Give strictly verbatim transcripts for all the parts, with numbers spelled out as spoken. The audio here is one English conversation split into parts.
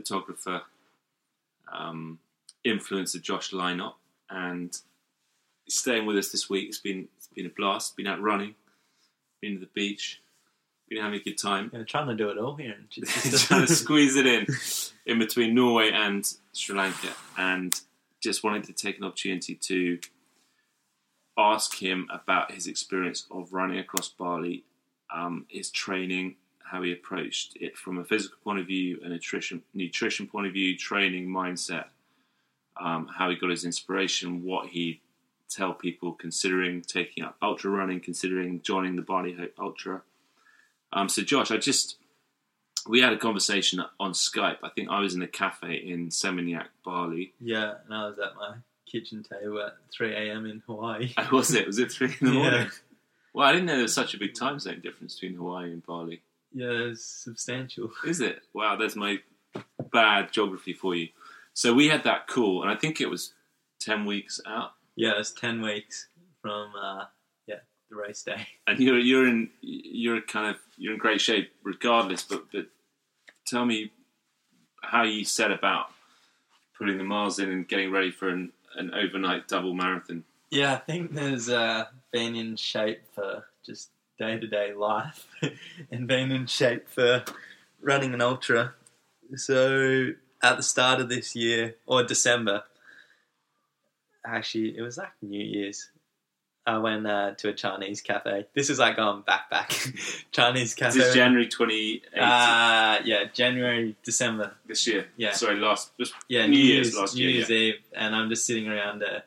photographer, um, influencer Josh Lineup, and he's staying with us this week. It's been it's been a blast. Been out running, been to the beach, been having a good time. Yeah, trying to do it all here, trying to squeeze it in in between Norway and Sri Lanka, and just wanted to take an opportunity to ask him about his experience of running across Bali, um, his training, how he approached it from a physical point of view, a nutrition nutrition point of view, training mindset, um, how he got his inspiration, what he'd tell people considering taking up ultra running, considering joining the Barley Hope Ultra. Um, so Josh, I just, we had a conversation on Skype. I think I was in a cafe in Seminyak, Bali. Yeah, and I was at my kitchen table at three a.m. in Hawaii. I was it? Was it three in the morning? Yeah. Well, I didn't know there was such a big time zone difference between Hawaii and Bali. Yeah, it's substantial. Is it? Wow, there's my bad geography for you. So we had that call, and I think it was ten weeks out. Yeah, it was ten weeks from uh, yeah the race day. And you're you're in you're kind of you're in great shape regardless. But but tell me how you set about putting the miles in and getting ready for an, an overnight double marathon. Yeah, I think there's uh, been in shape for just day-to-day life and being in shape for running an ultra. So at the start of this year, or December, actually it was like New Year's, I went uh, to a Chinese cafe. This is like going back back. Chinese cafe. This is January twenty-eighth. Uh, yeah, January, December. This year. Yeah. Sorry, last, just yeah, New, New Year's, Year's last New year. New Year's yeah. Eve, and I'm just sitting around uh,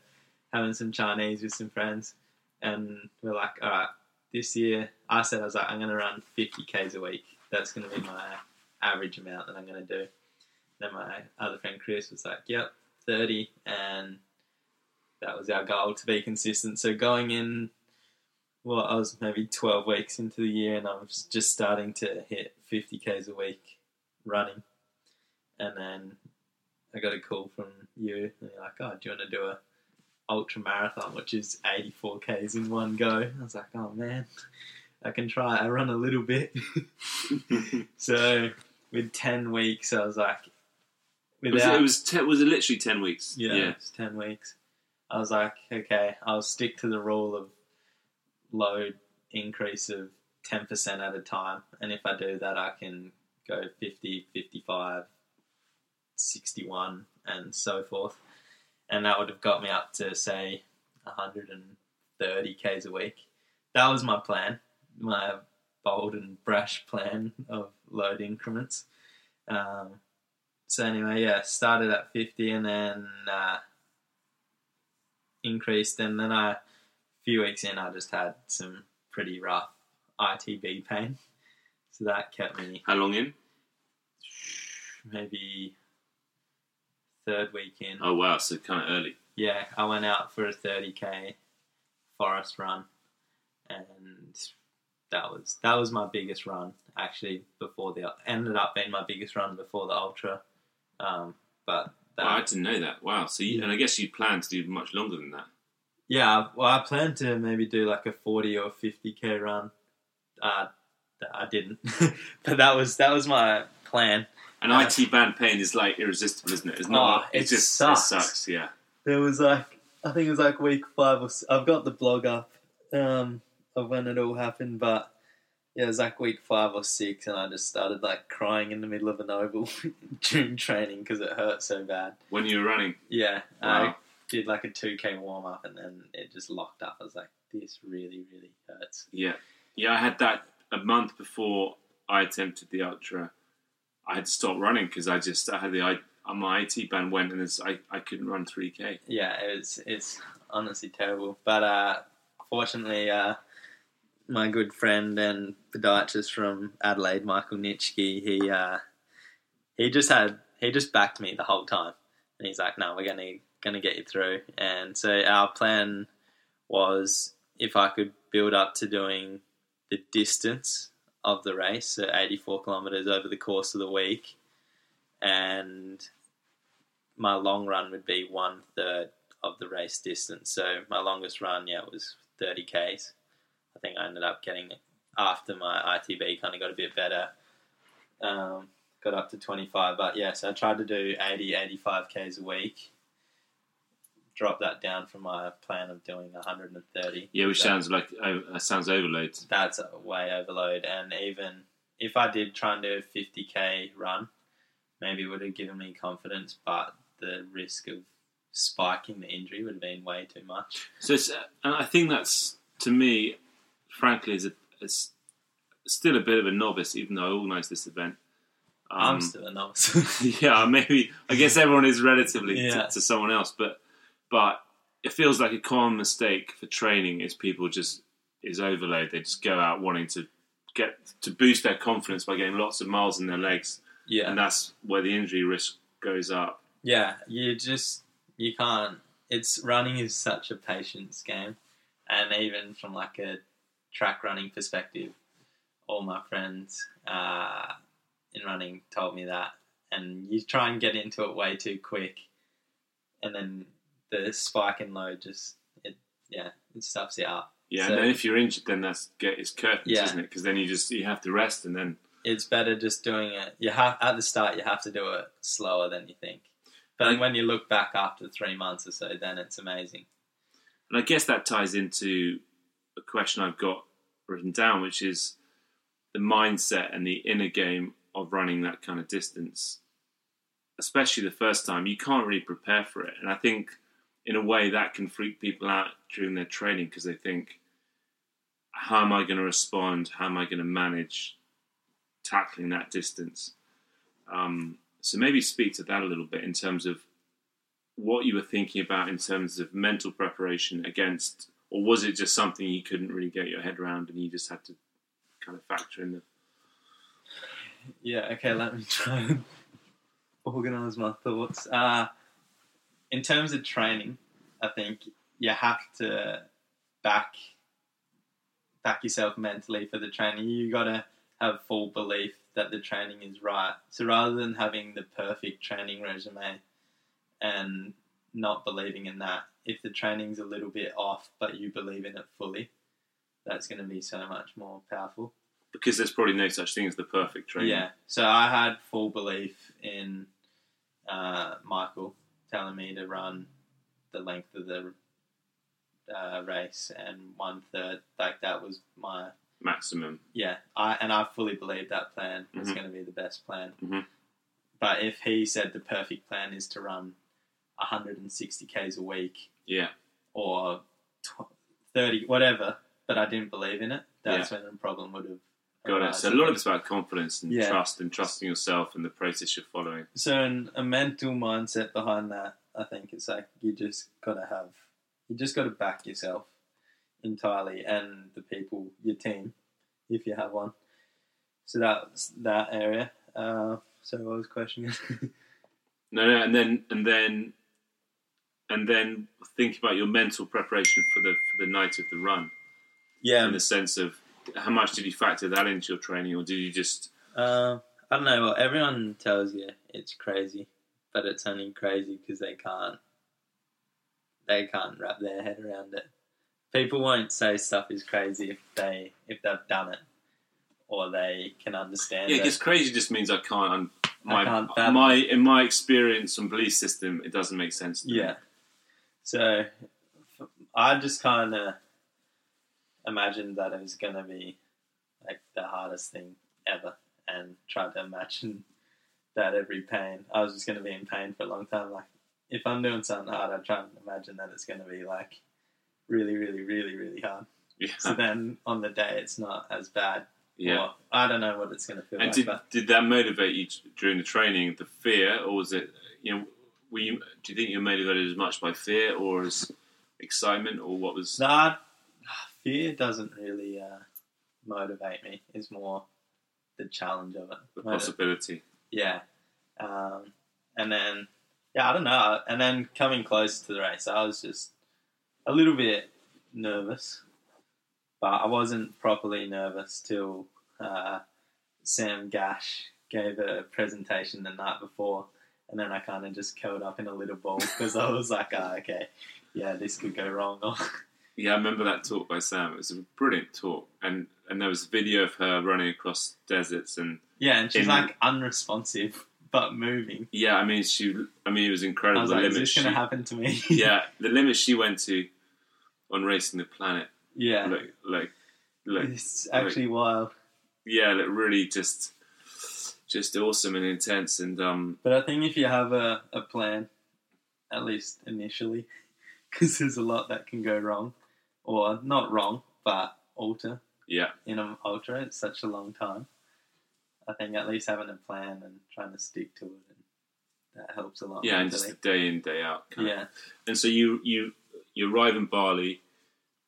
having some Chinese with some friends, and we're like, all right, this year, I said, I was like, I'm going to run fifty kays a week. That's going to be my average amount that I'm going to do. Then my other friend Chris was like, yep, thirty. And that was our goal, to be consistent. So going in, well, I was maybe twelve weeks into the year, and I was just starting to hit fifty kays a week running. And then I got a call from you, and you're like, oh, do you want to do a ultra marathon, which is eighty-four kays in one go? I was like, oh man, I can try. I run a little bit. So with ten weeks, I was like, without, it was it was, te- was it literally ten weeks? Yeah, yeah. It was ten weeks. I was like, okay, I'll stick to the rule of load increase of ten percent at a time, and if I do that, I can go fifty, fifty-five, sixty-one, and so forth. And that would have got me up to, say, one hundred thirty kays a week. That was my plan, my bold and brash plan of load increments. Um, so anyway, yeah, started at fifty and then uh, increased. And then I, a few weeks in, I just had some pretty rough I T B pain. So that kept me... How long in? Maybe... Third weekend. Oh wow, so kind of early. Yeah, I went out for a thirty k forest run, and that was that was my biggest run actually before the ended up being my biggest run before the ultra. Um, but that, wow, I didn't know that. Wow, so you, yeah. And I guess you planned to do much longer than that. Yeah, well, I planned to maybe do like a forty or fifty k run. Uh, I didn't, but that was that was my plan. And uh, I T band pain is like irresistible, isn't it? It's not. Oh, it, it just sucks. It sucks. Yeah. There was like, I think it was like week five or six. I've got the blog up um, of when it all happened, but yeah, it was like week five or six, and I just started like crying in the middle of an oval during training because it hurt so bad. When you were running? Yeah. Wow. I did like a two k warm up, and then it just locked up. I was like, this really, really hurts. Yeah. Yeah, I had that a month before I attempted the ultra. I had to stop running because I just I had the I my I T band went, and it's, I I couldn't run three k. Yeah, it's it's honestly terrible. But uh, fortunately, uh, my good friend and podiatrist from Adelaide, Michael Nitschke, he uh, he just had he just backed me the whole time, and he's like, "No, we're gonna gonna get you through." And so our plan was, if I could build up to doing the distance of the race, so eighty-four kilometres over the course of the week, and my long run would be one-third of the race distance. So my longest run, yeah, was thirty kays. I think I ended up getting, after my I T B kind of got a bit better, um, got up to twenty-five. But yeah, so I tried to do eighty, eighty-five Ks a week. Drop that down from my plan of doing one hundred thirty. Yeah, which so sounds like uh, sounds overload. That's way overload. And even if I did try and do a fifty K run, maybe it would have given me confidence, but the risk of spiking the injury would have been way too much. So, it's, uh, and I think that's, to me, frankly, is, a, is still a bit of a novice, even though I organised this event. Um, I'm still a novice. Yeah, maybe. I guess everyone is relatively yeah. to, to someone else, but. But it feels like a common mistake for training is people just, is overload. They just go out wanting to get, to boost their confidence by getting lots of miles in their legs. Yeah. And that's where the injury risk goes up. Yeah. You just, you can't, it's, running is such a patience game. And even from like a track running perspective, all my friends uh, in running told me that. And you try and get into it way too quick. And then the spike in load just, it, yeah, it stuffs you up. Yeah, so, and then if you're injured, then that's it's curtains, yeah. isn't it? Because then you just you have to rest, and then it's better just doing it. You have at the start, you have to do it slower than you think. But and, when you look back after three months or so, then it's amazing. And I guess that ties into a question I've got written down, which is the mindset and the inner game of running that kind of distance, especially the first time. You can't really prepare for it, and I think, in a way, that can freak people out during their training because they think, how am I going to respond? How am I going to manage tackling that distance? Um, so maybe speak to that a little bit in terms of what you were thinking about in terms of mental preparation against, or was it just something you couldn't really get your head around and you just had to kind of factor in the... Yeah, okay, let me try and organise my thoughts. Uh, In terms of training, I think you have to back back yourself mentally for the training. You got to have full belief that the training is right. So rather than having the perfect training resume and not believing in that, if the training's a little bit off but you believe in it fully, that's going to be so much more powerful. Because there's probably no such thing as the perfect training. Yeah. So I had full belief in uh, Michael telling me to run the length of the uh, race and one third, like that was my maximum. Yeah, I and I fully believed that plan was mm-hmm. going to be the best plan. Mm-hmm. But if he said the perfect plan is to run one hundred sixty Ks a week, yeah, or tw- thirty, whatever, but I didn't believe in it, that's yeah. when the problem would have. Got it. So a lot of it's about confidence and yeah. trust and trusting yourself and the process you're following. So in a mental mindset behind that, I think it's like you just got to have, you just got to back yourself entirely and the people, your team, if you have one. So that's that area. Uh, so what was the question? no, no, and then, and then, and then think about your mental preparation for the, for the night of the run. Yeah. In the sense of, how much did you factor that into your training, or did you just... Uh, I don't know. Well, everyone tells you it's crazy, but it's only crazy because they can't, they can't wrap their head around it. People won't say stuff is crazy if, they, if they've done it or they can understand it. Yeah, because crazy just means I can't... Un- my, I can't fathom my, in my experience and belief system, it doesn't make sense to yeah. me. Yeah. So I just kind of... imagined that it was going to be like the hardest thing ever and tried to imagine that every pain, I was just going to be in pain for a long time. Like if I'm doing something hard, I try and imagine that it's going to be like really, really, really, really hard. Yeah. So then on the day it's not as bad. Yeah. Or I don't know what it's going to feel and like. Did, but did that motivate you during the training, the fear, or was it, you know, were you, do you think you were motivated as much by fear or as excitement or what was... Nah, fear doesn't really uh, motivate me. It's more the challenge of it. The Motiv- possibility. Yeah. Um, and then, yeah, I don't know. And then coming close to the race, I was just a little bit nervous. But I wasn't properly nervous till uh, Sam Gash gave a presentation the night before. And then I kind of just curled up in a little ball because I was like, oh, okay, yeah, this could go wrong. Yeah, I remember that talk by Sam. It was a brilliant talk. And and there was a video of her running across deserts and Yeah, and she's in, like, unresponsive but moving. Yeah, I mean, she. I mean, it was incredible. I was the like, limit is this going to happen to me? Yeah, the limit she went to on Racing the Planet. Yeah, like, like, like it's actually like, wild. Yeah, like really just, just awesome and intense. And um, but I think if you have a, a plan, at least initially, because there's a lot that can go wrong, or not wrong, but alter. Yeah, in an ultra, it's such a long time. I think at least having a plan and trying to stick to it, and that helps a lot. Yeah, mentally. And just the day in, day out. Kind yeah. Of. And so you you you arrive in Bali.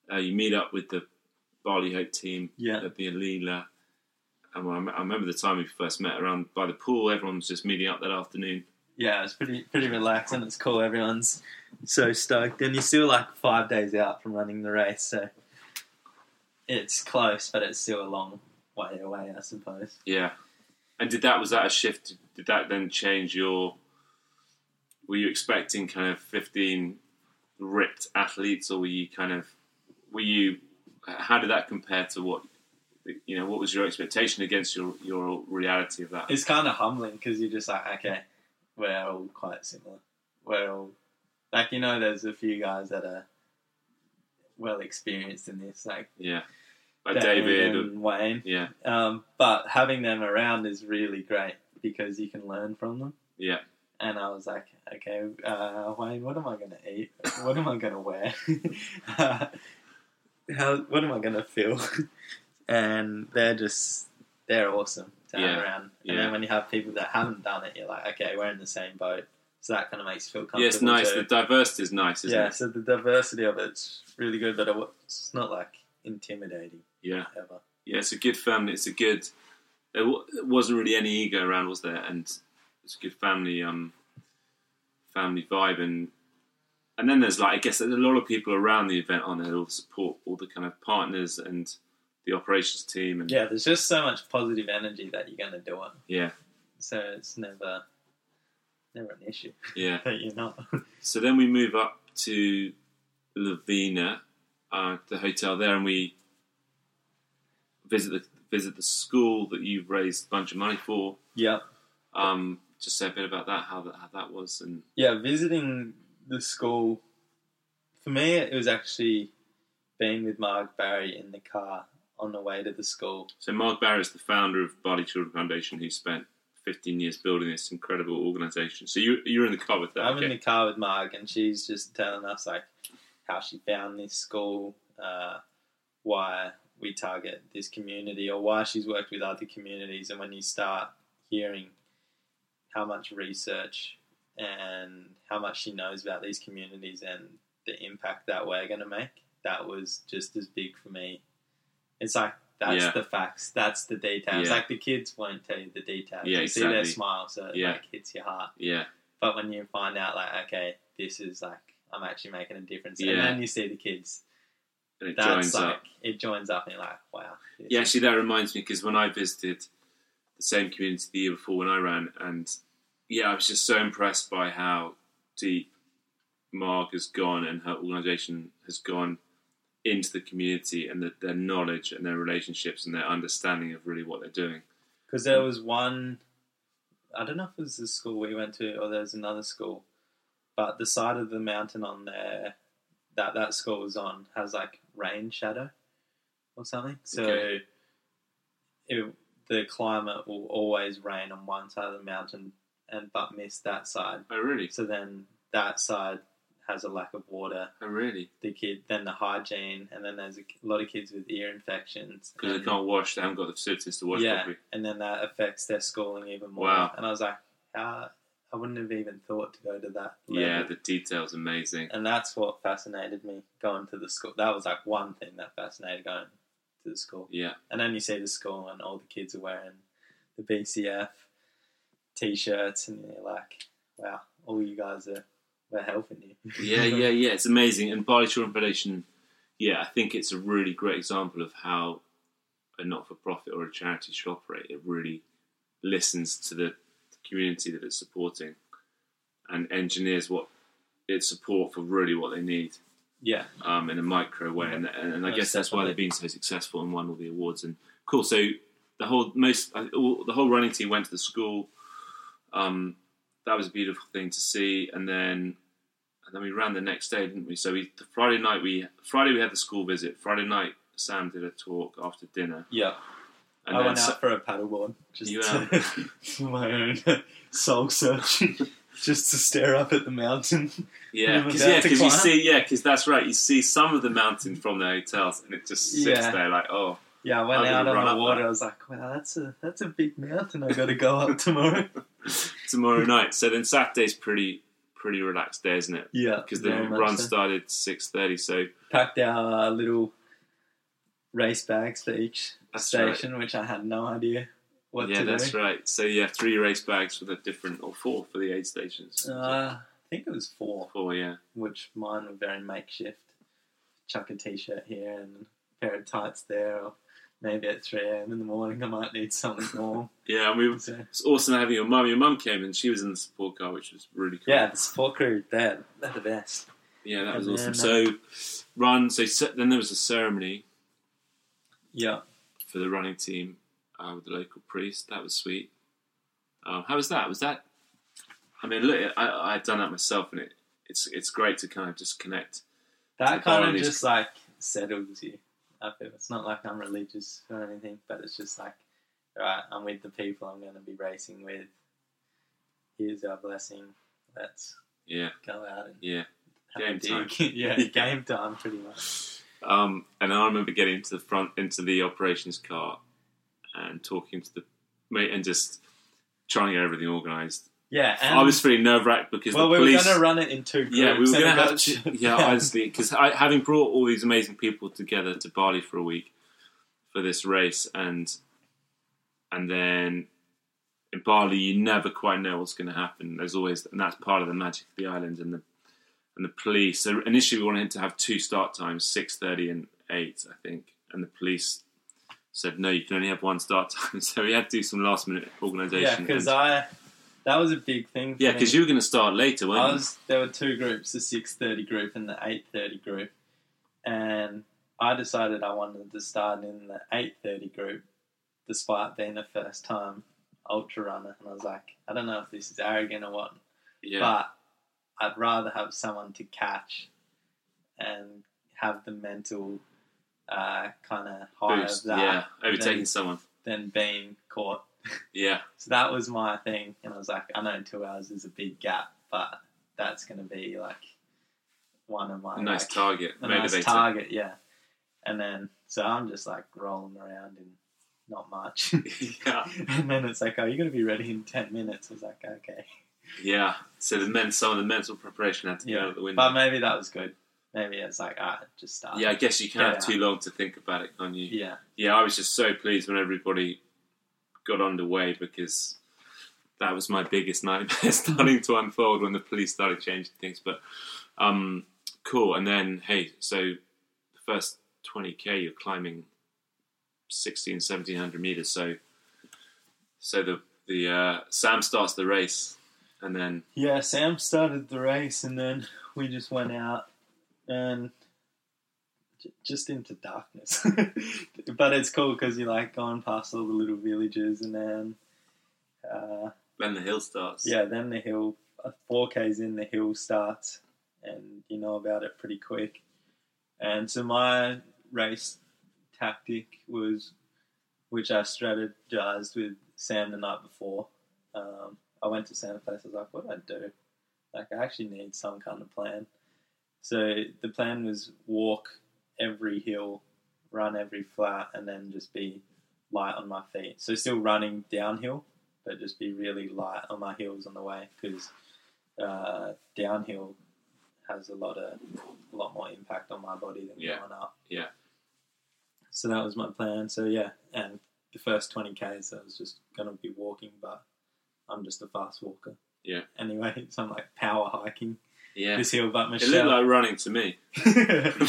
Uh, you meet up with the Barley Hope team yeah. at the Alila. And well, I remember the time we first met around by the pool. Everyone was just meeting up that afternoon. Yeah, it's pretty pretty relaxed and it's cool. Everyone's so stoked. And you're still like five days out from running the race. So it's close, but it's still a long way away, I suppose. Yeah. And did that, was that a shift? Did that then change your, were you expecting kind of fifteen ripped athletes, or were you kind of, were you, how did that compare to what, you know, what was your expectation against your, your reality of that? It's kind of humbling because you're just like, okay, we're all quite similar. We're all, like, you know, there's a few guys that are well experienced in this, like, yeah. Like David and Wayne. Yeah. Um, but having them around is really great because you can learn from them. Yeah. And I was like, okay, uh, Wayne, what am I going to eat? What am I going to wear? uh, how? What am I going to feel? And they're just, they're awesome to have yeah. around. And yeah. then when you have people that haven't done it, you're like, okay, we're in the same boat. So that kind of makes you feel comfortable. Yeah, it's nice. Too. The diversity is nice, isn't yeah, it? Yeah, so the diversity of it's really good, but it's not like intimidating. Yeah, ever. Yeah, it's a good family. It's a good. There w- wasn't really any ego around, was there? And it's a good family, um, family vibe, and and then there's like I guess there's a lot of people around the event on it all support, all the kind of partners and the operations team. And yeah, there's just so much positive energy that you're going to do it. Yeah. So it's never, never an issue. Yeah, that you're not. So then we move up to Lovina, uh, the hotel there, and we. Visit the visit the school that you've raised a bunch of money for. Yeah. Um, just say a bit about that, how that how that was, and yeah, visiting the school. For me, it was actually being with Marg Barry in the car on the way to the school. So Marg Barry is the founder of Barley Children Foundation, who spent fifteen years building this incredible organisation. So you you're in the car with that. I'm okay. in the car with Marg, and she's just telling us like how she found this school, uh, why. We target this community, or why she's worked with other communities. And when you start hearing how much research and how much she knows about these communities and the impact that we're going to make, that was just as big for me. It's like, that's yeah. the facts. That's the details. Yeah. Like the kids won't tell you the details. Yeah, you exactly. see their smile, so it yeah. like hits your heart. Yeah. But when you find out like, okay, this is like, I'm actually making a difference. Yeah. And then you see the kids. And it That's joins like, up. It joins up and you're like, wow. Yeah, actually that reminds me, because when I visited the same community the year before when I ran, and yeah, I was just so impressed by how deep Marg has gone and her organisation has gone into the community, and the, their knowledge and their relationships and their understanding of really what they're doing. Because there was one, I don't know if it was the school we went to or there was another school, but the side of the mountain on there that that school was on has like rain shadow or something. So okay. it, the climate will always rain on one side of the mountain and but miss that side. Oh, really? So then that side has a lack of water. Oh, really? The kid, then the hygiene, and then there's a lot of kids with ear infections. Because they can't wash, they haven't got the facilities to wash yeah, properly. Yeah, and then that affects their schooling even more. Wow. And I was like, how... I wouldn't have even thought to go to that level. Yeah, the detail's amazing. And that's what fascinated me, going to the school. That was like one thing that fascinated, going to the school. Yeah. And then you see the school and all the kids are wearing the B C F T-shirts and you're like, wow, all you guys are, we're helping you. yeah, yeah, yeah. It's amazing. And Barley Children Foundation, yeah, I think it's a really great example of how a not-for-profit or a charity should operate. It really listens to the community that it's supporting and engineers what its support for really what they need yeah um in a micro way, and, and, and I guess that's why they've been so successful and won all the awards. And cool, so the whole most all, the whole running team went to the school. Um, that was a beautiful thing to see. And then and then we ran the next day, didn't we? So we Friday night we Friday we had the school visit. Friday night Sam did a talk after dinner. Yeah. And I went out so, for a paddleboard, just to, for my own soul searching, just to stare up at the mountain. Yeah, because yeah, you see, yeah, because that's right. You see some of the mountain from the hotels, and it just sits yeah. there like, oh. Yeah, I went out on the water. That. I was like, wow, that's a that's a big mountain. I got to go up tomorrow. Tomorrow night. So then Saturday's pretty pretty relaxed day, isn't it? Yeah, because the run so. started six thirty. So packed our uh, little race bags for each. That's station, right. Which I had no idea what yeah, to do. Yeah, that's right. So you have three race bags for the different, or four for the aid stations. Uh, I think it was four. Four, yeah. Which mine were very makeshift. Chuck a t-shirt here and a pair of tights there, or maybe at three a.m. in the morning I might need something warm. Yeah, I mean, so, it's awesome having your mum. Your mum came and she was in the support car, which was really cool. Yeah, the support crew, they're, they're the best. Yeah, that and was awesome. That... So, run, so then there was a ceremony. Yeah. For the running team uh, with the local priest. That was sweet. Um, how was that? Was that... I mean, look, I, I've done that myself, and it, it's it's great to kind of just connect. That kind of just, like, settles you. I feel. It's not like I'm religious or anything, but it's just like, all right, I'm with the people I'm going to be racing with. Here's our blessing. Let's yeah. go out and yeah. have game a dig. yeah, game time, pretty much. Um, and I remember getting into the front, into the operations car, and talking to the mate, and just trying to get everything organised. Yeah, and I was pretty nerve wracked because well, the police, we were going to run it in two groups. Yeah, we were going to have to. Yeah, honestly, because having brought all these amazing people together to Bali for a week for this race, and and then in Bali, you never quite know what's going to happen. There's always, and that's part of the magic of the island and the. And the police, so initially we wanted to have two start times, six thirty and eight, I think. And the police said, no, you can only have one start time. So we had to do some last minute organisation. Yeah, because I, that was a big thing for Yeah, because you were going to start later, weren't I was, you? There were two groups, the six thirty group and the eight thirty group. And I decided I wanted to start in the eight thirty group, despite being the first time ultra runner. And I was like, I don't know if this is arrogant or what, yeah. but... I'd rather have someone to catch and have the mental uh, kind of high of that. Yeah, overtaking than, someone. Than being caught. Yeah. So that was my thing. And I was like, I know two hours is a big gap, but that's going to be like one of my... A nice like, target. A Motivator. nice target, yeah. And then, so I'm just like rolling around in not much. yeah. And then it's like, oh, you're going to be ready in ten minutes. I was like, okay. Yeah, so the men, some of the mental preparation had to yeah. go out of the window. But maybe that was good. Maybe it's like, ah, right, just start. Yeah, I guess you can't have out. too long to think about it, can't you? Yeah. Yeah, I was just so pleased when everybody got underway because that was my biggest nightmare starting to unfold when the police started changing things. But um, cool, and then, hey, so the first twenty k, you're climbing sixteen, seventeen hundred metres. So so the, the uh, Sam starts the race. And then yeah, Sam started the race, and then we just went out and j- just into darkness. But it's cool because you're like going past all the little villages, and then uh, then the hill starts. Yeah, then the hill. four k's in, the hill starts, and you know about it pretty quick. And so my race tactic was, which I strategized with Sam the night before. Um, I went to Sam's place, I was like, what do I do? Like, I actually need some kind of plan. So the plan was walk every hill, run every flat, and then just be light on my feet. So still running downhill, but just be really light on my heels on the way because uh, downhill has a lot of a lot more impact on my body than yeah. going up. Yeah. So that was my plan. So, yeah, and the first twenty k's, I was just going to be walking, but... I'm just a fast walker. Yeah. Anyway, so I'm like power hiking. Yeah. This hill, but Michelle. It looked like running to me.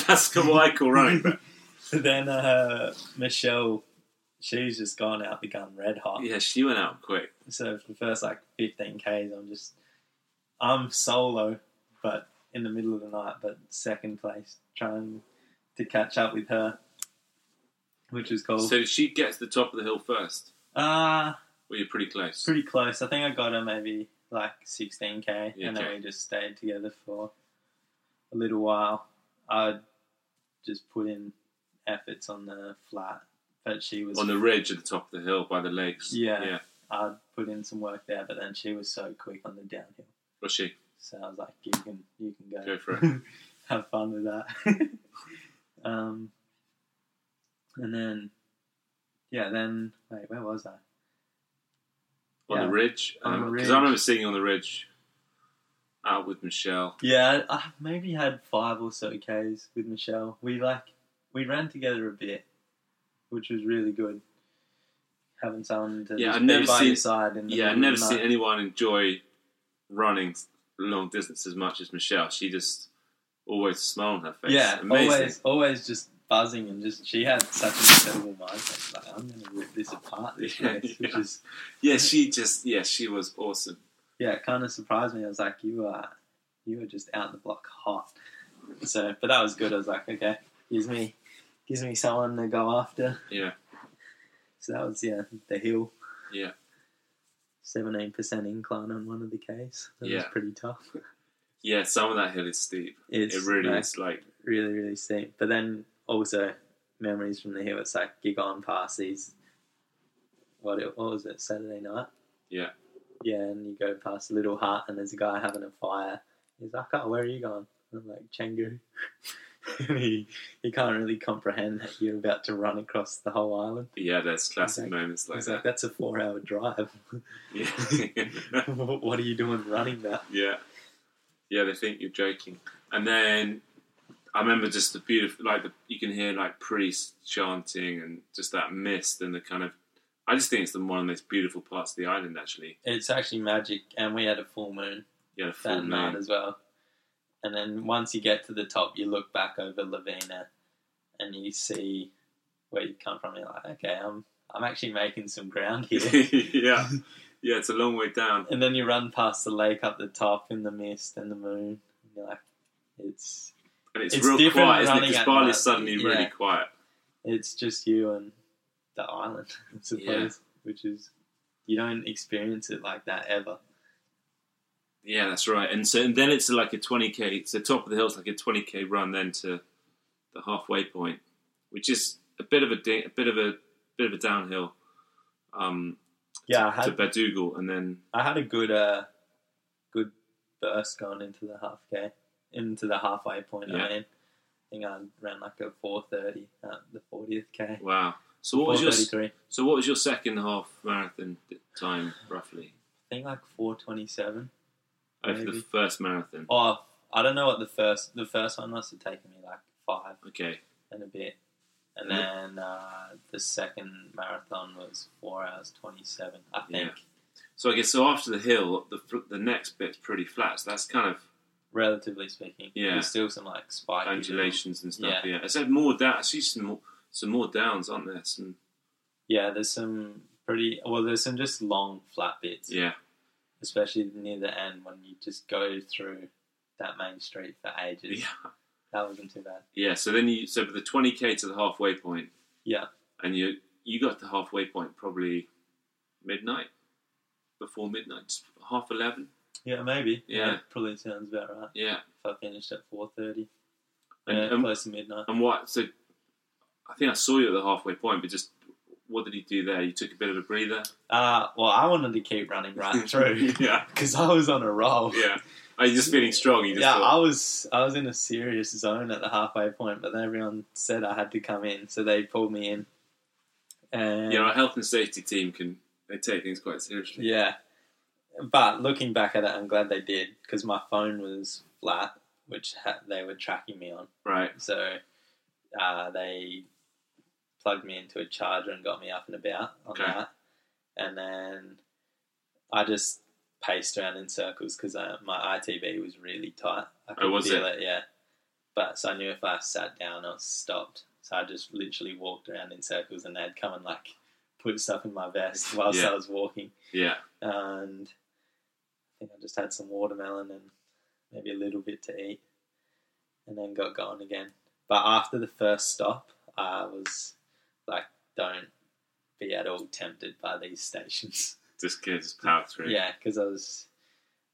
That's what I call running. But so then uh, Michelle, she's just gone out the gun red hot. Yeah, she went out quick. So for the first like fifteen k's, I'm just, I'm solo, but in the middle of the night, but second place, trying to catch up with her. which was cool. So did she get to the top of the hill first? Uh, well, you're pretty close. Pretty close. I think I got her maybe like sixteen K, yeah, and then okay. we just stayed together for a little while. I just put in efforts on the flat, but she was... On the ridge at the top of the hill by the lakes. Yeah. yeah. I put in some work there, but then she was so quick on the downhill. Was she? So I was like, you can you can go. Go for it. Have fun with that. um, and then, yeah, then, wait, where was I? On yeah, the ridge? Because um, I remember seeing you on the ridge out with Michelle. Yeah, I, I maybe had five or so Ks with Michelle. We, like, we ran together a bit, which was really good. Having someone to yeah, just I've never be by seen, your side. In the yeah, I've never seen anyone enjoy running long distance as much as Michelle. She just always smiled on her face. Yeah, amazing. always always just buzzing and just, she had such an incredible mindset. Like, I'm going to rip this apart this yeah, race, yeah. which is... Yeah, she just, yeah, she was awesome. Yeah, it kind of surprised me. I was like, you are, you are just out the block hot. So, but that was good. I was like, okay, gives me, gives me someone to go after. Yeah. So that was, yeah, the hill. Yeah. seventeen percent incline on one of the Ks. That yeah. was pretty tough. Yeah, some of that hill is steep. It's it really like, is like... Really, really steep. But then also memories from the hill. It's like gig on past these... What, it, what was it? Saturday night? Yeah. Yeah, and you go past a little hut and there's a guy having a fire. He's like, oh, where are you going? And I'm like, Changu. He, he can't really comprehend that you're about to run across the whole island. Yeah, there's classic like, moments like that. Like, that's a four-hour drive. Yeah. What are you doing running that? Yeah. Yeah, they think you're joking. And then I remember just the beautiful, like, the, you can hear, like, priests chanting and just that mist and the kind of, I just think it's the one of the most beautiful parts of the island, actually. It's actually magic, and we had a full moon. Yeah, a full that moon. Night as well. And then once you get to the top, you look back over Lovina and you see where you come from. You're like, okay, I'm I'm actually making some ground here. yeah, yeah, it's a long way down. And then you run past the lake up the top in the mist and the moon. And you're like, it's and it's, it's real quiet, isn't it? Because Bali's suddenly yeah. really quiet. It's just you and the island, I suppose, yeah. which is you don't experience it like that ever. Yeah, that's right. And so and then it's like a twenty K, so top of the hill is like a twenty K run then to the halfway point, which is a bit of a, da- a bit of a bit of a downhill um, yeah, to, I had, to Badougal. And then I had a good uh, good burst going into the half K, into the halfway point. Yeah. I mean, I think I ran like a four thirty at uh, the fortieth K. Wow. So what was your so what was your second half marathon time roughly? I think like four twenty-seven. Maybe. For the first marathon. Oh, I don't know what the first the first one must have taken me like five. Okay. And a bit, and yeah. then uh, the second marathon was four hours twenty seven. I think. Yeah. So I guess so after the hill, the the next bit's pretty flat. So that's kind of relatively speaking. Yeah. There's still some like spike undulations and stuff. Yeah. yeah. I said more down. I see some more, some more downs, aren't there? Some. Yeah, there's some pretty. Well, there's some just long flat bits. Yeah. Especially near the end when you just go through that main street for ages. Yeah. That wasn't too bad. Yeah, so then you so the twenty K to the halfway point. Yeah. And you you got to the halfway point probably midnight. Before midnight. Just half eleven. Yeah, maybe. Yeah. yeah. Probably sounds about right. Yeah. If I finished at four thirty. Yeah, and, close to midnight. And what so I think I saw you at the halfway point, but just what did you do there? You took a bit of a breather? Uh, well, I wanted to keep running right through. yeah. Because I was on a roll. Yeah. Are you just feeling strong? You just yeah, thought... I was I was in a serious zone at the halfway point, but then everyone said I had to come in, so they pulled me in. And yeah, our health and safety team, can they take things quite seriously. Yeah. But looking back at it, I'm glad they did, because my phone was flat, which ha- they were tracking me on. Right. So uh, they... plugged me into a charger and got me up and about on okay. that. And then I just paced around in circles because my I T B was really tight. I could oh, feel it? it, yeah. But so I knew if I sat down, I was stopped. So I just literally walked around in circles and they'd come and like put stuff in my vest whilst yeah. I was walking. Yeah. And I think I just had some watermelon and maybe a little bit to eat and then got going again. But after the first stop, I was... Like, don't be at all tempted by these stations. Just go, just power through. Yeah, because I was...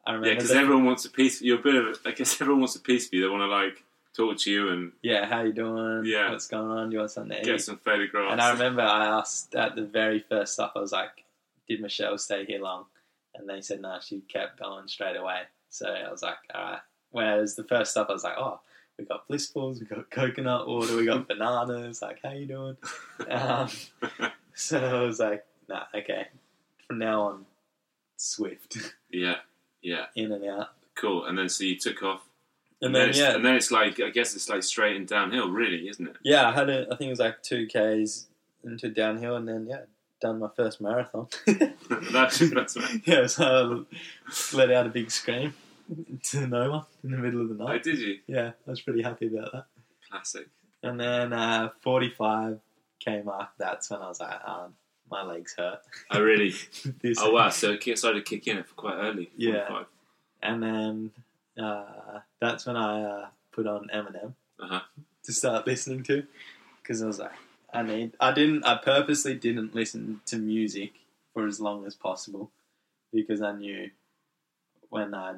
I remember yeah, because everyone wants a piece... You're a bit of... I guess everyone wants a piece of you. They want to, like, talk to you and... Yeah, how you doing? Yeah. What's going on? Do you want something to get eat? Get some photographs. And I remember I asked at the very first stop, I was like, did Michelle stay here long? And they said, no, she kept going straight away. So I was like, all right. Whereas the first stop, I was like, oh, we got bliss balls, we got coconut water, we got bananas. Like, how you doing? Um, so I was like, nah, okay. From now on, swift. Yeah, yeah. In and out. Cool. And then so you took off. And, and then, then yeah. And then it's like, I guess it's like straight and downhill, really, isn't it? Yeah, I had a, I think it was like two kays into downhill, and then, yeah, done my first marathon. that's, that's right. Yeah, so I let out a big scream to no one in the middle of the night. Oh, did you? Yeah, I was pretty happy about that. Classic. And then uh, forty-five k mark, that's when I was like, oh, my legs hurt. Oh, really? Oh, wow, so it started to kick in it for quite early. Yeah. forty-five. And then uh, that's when I uh, put on Eminem uh-huh. to start listening to, because I was like, I mean, I didn't. I purposely didn't listen to music for as long as possible because I knew when I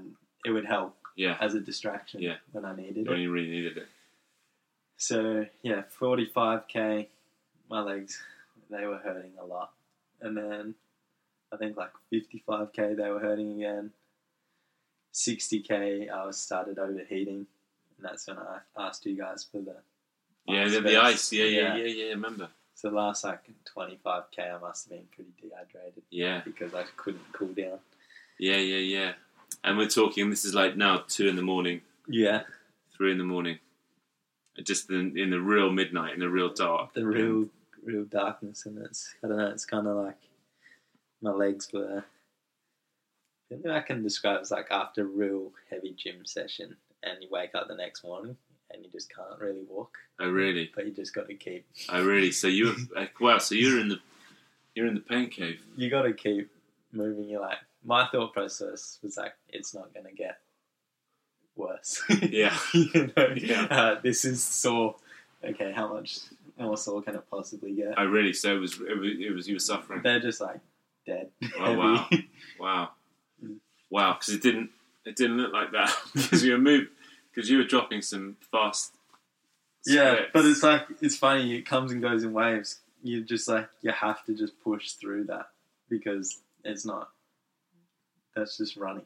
it would help yeah. as a distraction yeah. when I needed when it. When you really needed it. So yeah, forty-five k. My legs, they were hurting a lot, and then I think like fifty-five k they were hurting again. sixty k I was started overheating, and that's when I asked you guys for the. Yeah, the, the ice. Yeah, yeah, yeah, yeah, yeah. I remember. So the last like twenty-five k, I must have been pretty dehydrated. Yeah, because I couldn't cool down. Yeah, yeah, yeah. And we're talking. This is like now two in the morning. Yeah. Three in the morning. Just in, in the real midnight, in the real dark. The real, real darkness, and it's I don't know. It's kind of like my legs were. I think I can describe it as like after a real heavy gym session, and you wake up the next morning. And you just can't really walk. Oh, really? But you just got to keep. Oh, really? So you're like, wow. So you're in the, you're in the pain cave. You got to keep moving. You're like, my thought process was like, it's not going to get worse. Yeah. You know? Yeah. Uh, this is sore. Okay, how much more sore can it possibly get? Oh, really? So it was, it was, it was you were suffering. They're just like dead. Oh, wow, wow, wow. Because it didn't, it didn't look like that because you were moving. Because you were dropping some fast splits. Yeah, but it's like, it's funny, it comes and goes in waves. You just like, you have to just push through that because it's not, that's just running.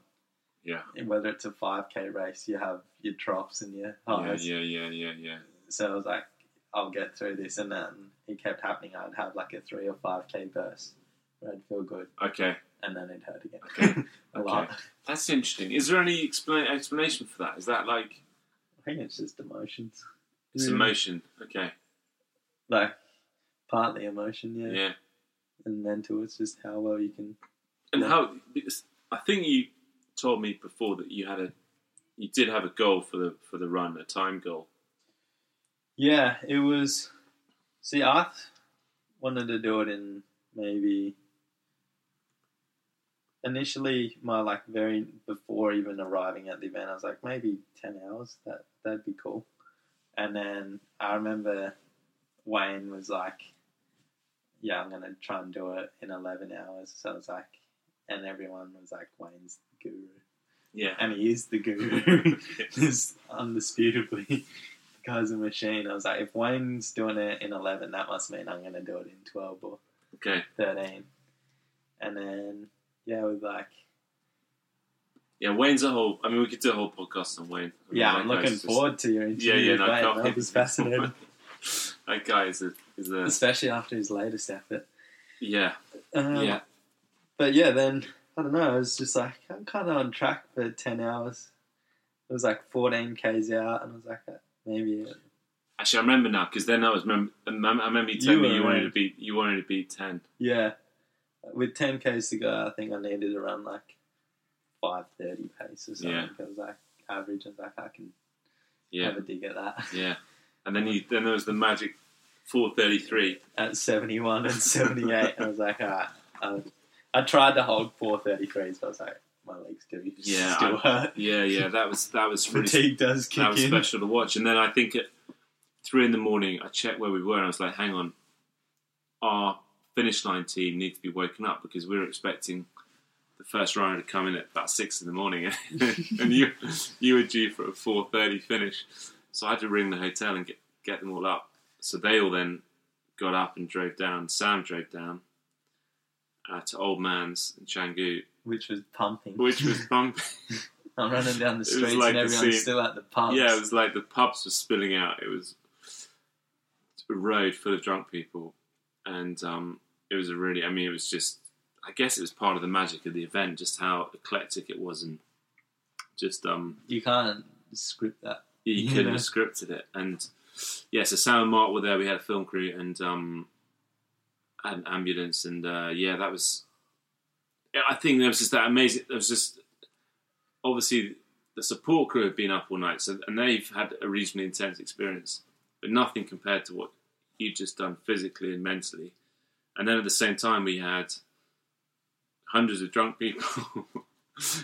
Yeah. And whether it's a five k race, you have your troughs and your highs. Yeah, yeah, yeah, yeah, yeah. So I was like, I'll get through this. And then it kept happening. I'd have like a three or five k burst where I'd feel good. Okay. And then it hurt again. Okay. A okay. lot. That's interesting. Is there any expl- explanation for that? Is that like... I think it's just emotions. It's really. Emotion. Okay. Like, partly emotion, yeah. Yeah. And mental, it's just how well you can... And learn. How... Because I think you told me before that you had a... You did have a goal for the for the run, a time goal. Yeah, it was... See, I wanted to do it in maybe... Initially, my like very before even arriving at the event, I was like maybe ten hours. That that'd be cool. And then I remember Wayne was like, "Yeah, I'm gonna try and do it in eleven hours." So I was like, and everyone was like, "Wayne's the guru." Yeah, and he is the guru. Just undisputably, the guy's a machine. I was like, if Wayne's doing it in eleven, that must mean I'm gonna do it in twelve or okay thirteen, and then. Yeah, with like... Yeah, Wayne's a whole... I mean, we could do a whole podcast on Wayne. I mean, yeah, I'm looking forward just, to your interview. Yeah, yeah, no, I can't... That was fascinating. That guy is a, is a... Especially after his latest effort. Yeah, um, yeah. But yeah, then, I don't know, I was just like, I'm kind of on track for ten hours. It was like fourteen kays out, and I was like, maybe... It... Actually, I remember now, because then I was... Mem- I remember you telling you me you wanted, to beat, you wanted to beat ten. Yeah. With ten kays to go, I think I needed around like five thirty pace or something. Yeah. I was like average, I was like, I can yeah. have a dig at that. Yeah. And then you, then there was the magic four thirty-three. At seventy-one and seventy-eight. I was like, all right. I, I tried to hold four thirty-threes, but I was like, my legs do yeah, still I, hurt. Yeah, yeah. That was, that was really, fatigue does kick that was in. Special to watch. And then I think at three in the morning, I checked where we were and I was like, hang on. our finish line team need to be woken up, because we were expecting the first runner to come in at about six in the morning, and you you were due for a four thirty finish. So I had to ring the hotel and get, get them all up. So they all then got up and drove down. Sam drove down uh, to Old Man's in Changu. Which was pumping. Which was pumping. I'm running down the streets like and everyone's still at the pubs. Yeah, it was like the pubs were spilling out. It was a road full of drunk people. And um, it was a really, I mean, it was just, I guess it was part of the magic of the event, just how eclectic it was. And just... um, you can't script that. You yeah. couldn't have scripted it. And yeah, so Sam and Mark were there. We had a film crew and um, an ambulance. And uh, yeah, that was... I think there was just that amazing... It was just... Obviously, the support crew have been up all night, so and they've had a reasonably intense experience, but nothing compared to what you've just done physically and mentally. And then at the same time, we had hundreds of drunk people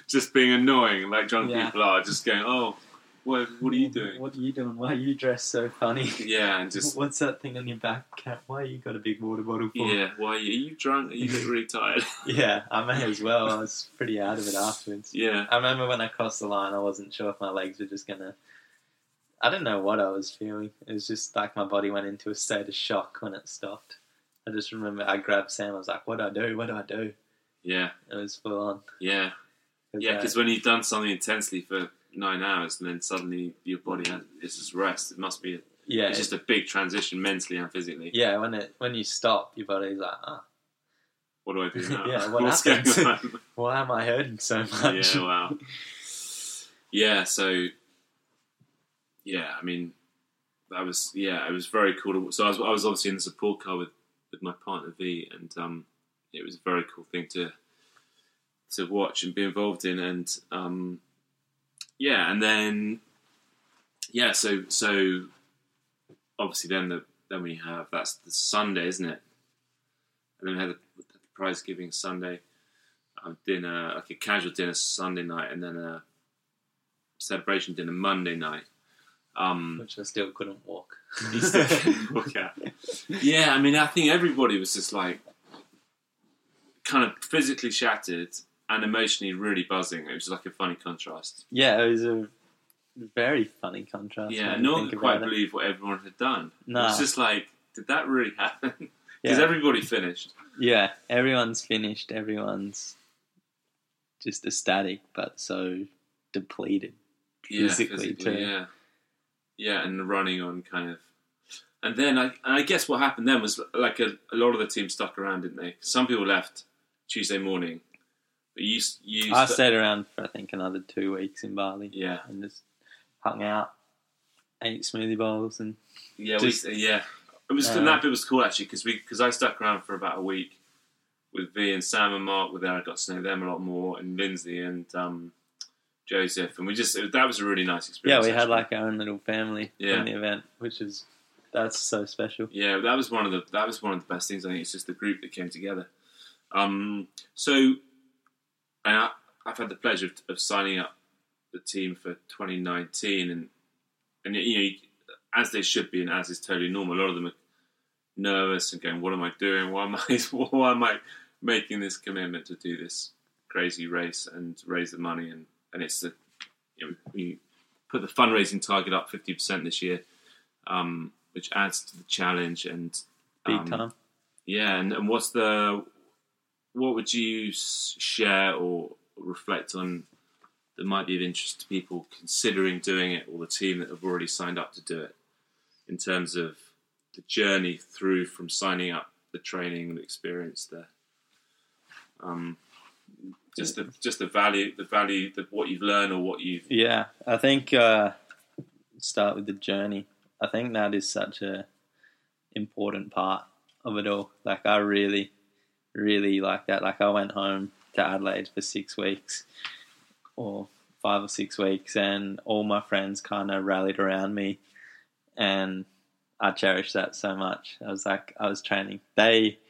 just being annoying, like drunk yeah. people are, just going, "Oh, what, what are you doing? What are you doing? Why are you dressed so funny? Yeah, and just what's that thing on your back, Cat? Why you got a big water bottle for? Yeah, why are you, are you drunk? Are you really tired? Yeah, I may as well. I was pretty out of it afterwards. Yeah, I remember when I crossed the line, I wasn't sure if my legs were just gonna. I didn't know what I was feeling. It was just like my body went into a state of shock when it stopped. I just remember I grabbed Sam. I was like, "What do I do? What do I do?" Yeah, it was full on. Yeah, Cause yeah, because when you've done something intensely for nine hours, and then suddenly your body has it's just rest. It must be a, yeah. It's just a big transition mentally and physically. Yeah, when it when you stop, your body's like, ah, oh. What do I do now? yeah, what What's going on? Why am I hurting so much? Yeah, wow. yeah, so yeah, I mean, that was yeah, it was very cool. To, so I was I was obviously in the support car with, with my partner V, and um, it was a very cool thing to to watch and be involved in, and um. Yeah, and then, yeah, so so obviously then the then we have, that's the Sunday, isn't it? And then we had the, the prize giving Sunday, um, dinner, like a casual dinner Sunday night, and then a celebration dinner Monday night. Um, Which I still couldn't walk. He still couldn't walk out. Yeah, I mean, I think everybody was just like kind of physically shattered, and emotionally really buzzing. It was like a funny contrast. Yeah, it was a very funny contrast. Yeah, no one could quite believe what everyone had done. No. It was just like, did that really happen? Because yeah. everybody finished. Yeah, everyone's finished. Everyone's just ecstatic, but so depleted yeah, physically, physically too. Yeah, yeah, and running on kind of... And then I, and I guess what happened then was like a, a lot of the team stuck around, didn't they? Some people left Tuesday morning. But you, you I st- stayed around for, I think, another two weeks in Bali. Yeah. And just hung out, ate smoothie bowls and... Yeah, just, we, yeah. It was, uh, that bit was cool, actually, because I stuck around for about a week with V and Sam and Mark were there. I got to know them a lot more, and Lindsay and um, Joseph. And we just... It, that was a really nice experience. Yeah, we actually had, like, our own little family yeah. in the event, which is... That's so special. Yeah, that was one of the that was one of the best things. I think it's just the group that came together. Um, so... And I, I've had the pleasure of, of signing up the team for twenty nineteen, and and you know, you, as they should be, and as is totally normal. A lot of them are nervous and going, "What am I doing? Why am I? Why am I making this commitment to do this crazy race and raise the money?" And and it's the you know, we put the fundraising target up fifty percent this year, um, which adds to the challenge and um, big time. Yeah, and, and what's the What would you share or reflect on that might be of interest to people considering doing it, or the team that have already signed up to do it, in terms of the journey through from signing up, the training, the experience, the um, just the just the value, the value of what you've learned or what you've yeah. I think uh, start with the journey. I think that is such a important part of it all. Like I really. really like that. Like I went home to Adelaide for six weeks or five or six weeks and all my friends kind of rallied around me, and I cherished that so much. I was like, I was training. They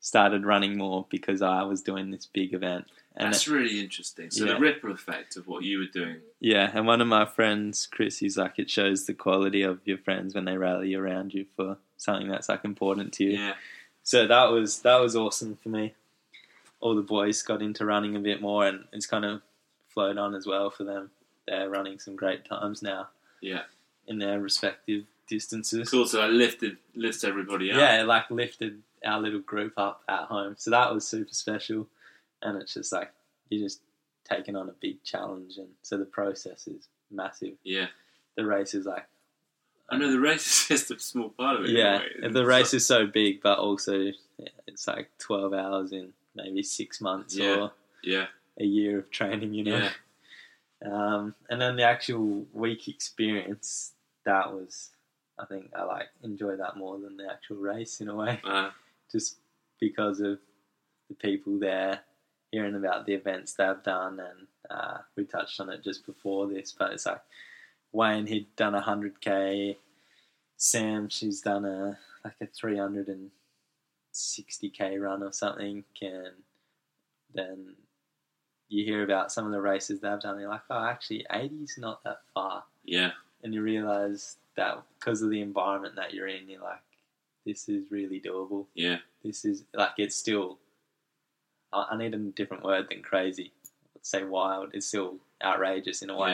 started running more because I was doing this big event. And that's it, really interesting. So yeah. the ripple effect of what you were doing. Yeah. And one of my friends, Chris, he's like, it shows the quality of your friends when they rally around you for something that's like important to you. Yeah. So that was that was awesome for me. All the boys got into running a bit more, and it's kind of flowed on as well for them. They're running some great times now. Yeah. In their respective distances. Cool. So that lifted lifts everybody up. Yeah, it like lifted our little group up at home. So that was super special. And it's just like you're just taking on a big challenge, and so the process is massive. Yeah. The race is like I know the race is just a small part of it. Yeah, anyway. The race is so big, but also yeah, it's like twelve hours in maybe six months yeah. or yeah. a year of training, you know. Yeah. Um, and then the actual week experience, that was, I think I like enjoy that more than the actual race in a way, uh-huh. just because of the people there, hearing about the events they've done, and uh, we touched on it just before this, but it's like, Wayne, he'd done a one hundred K. Sam, she's done a like a three hundred sixty K run or something. And then you hear about some of the races they've done. You're like, oh, actually, eighty's not that far. Yeah. And you realise that because of the environment that you're in, you're like, this is really doable. Yeah. This is, like, it's still, I, I need a different word than crazy. Let's say wild. It's still outrageous in a way.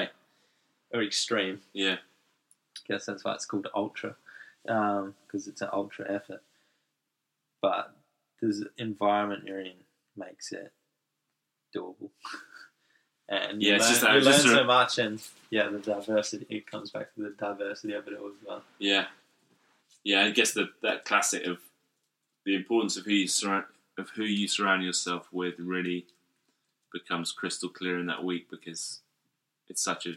Yeah. Or extreme. Yeah. I guess that's why it's called ultra, because um, it's an ultra effort. But the environment you're in makes it doable. And yeah, you learn, just, you learn so much, and yeah, the diversity, it comes back to the diversity of it all as well. Yeah. Yeah, I guess the, that classic of the importance of who you surround, of who you surround yourself with really becomes crystal clear in that week, because it's such a...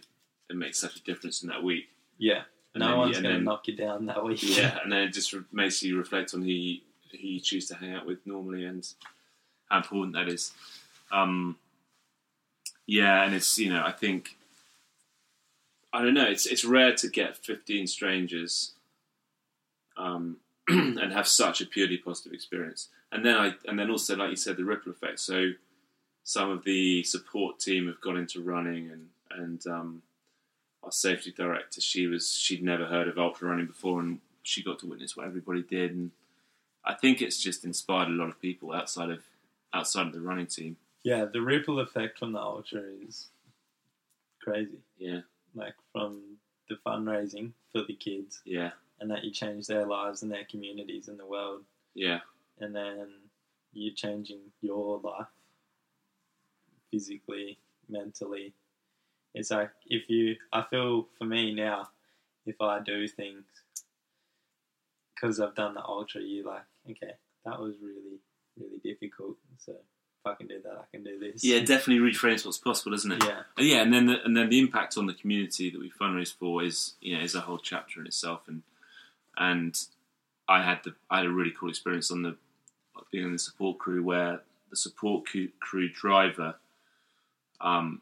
it makes such a difference in that week. Yeah. And no then, one's yeah, going to knock you down that week. Yeah, and then it just re- makes you reflect on who you, who you choose to hang out with normally, and how important that is. Um, yeah, and it's, you know, I think, I don't know, it's it's rare to get fifteen strangers um, and have such a purely positive experience. And then I, and then also, like you said, the ripple effect. So some of the support team have gone into running, and, and um, our safety director, she was, she'd never heard of ultra running before, and she got to witness what everybody did. And I think it's just inspired a lot of people outside of, outside of the running team. Yeah. The ripple effect from the ultra is crazy. Yeah. Like from the fundraising for the kids. Yeah. And that you change their lives and their communities and the world. Yeah. And then you're changing your life physically, mentally. It's like, if you, I feel for me now, if I do things, because I've done the ultra, you're like, okay, that was really, really difficult. So if I can do that, I can do this. Yeah, definitely reframes what's possible, isn't it? Yeah. Yeah, and then the, and then the impact on the community that we fundraise for is, you know, is a whole chapter in itself. And and I had the I had a really cool experience on the being on the support crew, where the support crew driver, um.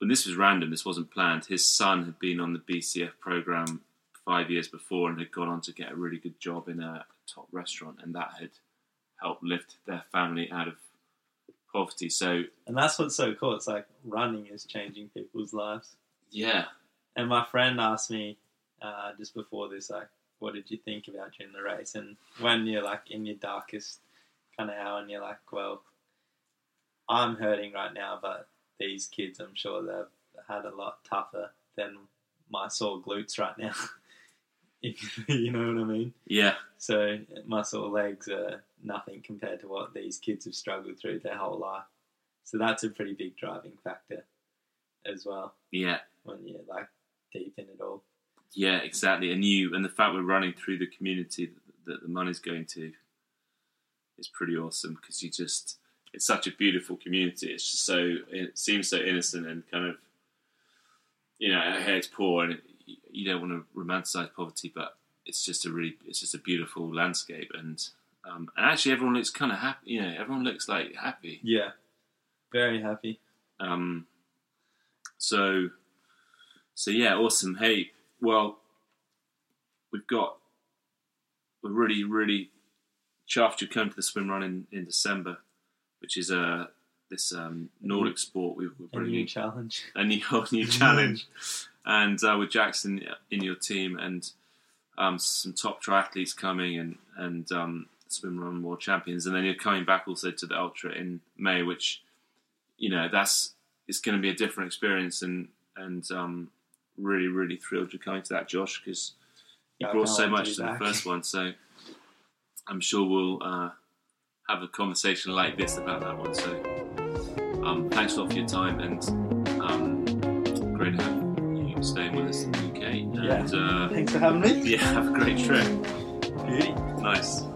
and this was random, this wasn't planned, his son had been on the B C F program five years before and had gone on to get a really good job in a top restaurant, and that had helped lift their family out of poverty. So, and that's what's so cool, it's like running is changing people's lives. Yeah. And my friend asked me uh, just before this, like, what did you think about during the race? And when you're like in your darkest kind of hour and you're like, well, I'm hurting right now, but these kids, I'm sure they've had a lot tougher than my sore glutes right now. You know what I mean? Yeah. So my sore legs are nothing compared to what these kids have struggled through their whole life. So that's a pretty big driving factor as well. Yeah. When you're like deep in it all. Yeah, exactly. And you, and the fact we're running through the community that the money's going to is pretty awesome, because you just... it's such a beautiful community. It's just so, it seems so innocent and kind of, you know, hey, it's poor, and it, you don't want to romanticize poverty, but it's just a really, it's just a beautiful landscape. And, um, and actually everyone looks kind of happy, you know, everyone looks like happy. Yeah. Very happy. Um, so, so yeah, awesome. Hey, well, we've got, we're really, really chuffed you come to the swim run in, in December, which is a this um, Nordic sport. We were bringing a new challenge, a new whole new challenge, and uh, with Jackson in your team, and um, some top triathletes coming, and and um, swimrun world champions, and then you're coming back also to the ultra in May, which, you know, that's, it's going to be a different experience, and and um, really really thrilled you're coming to that, Josh, because you brought so much to the first one. So I'm sure we'll uh, have a conversation like this about that one. So um, thanks a lot for your time, and um, great to have you staying with us in the U K. And, yeah. Uh, thanks for having me. Yeah, have a great trip. Really? Nice.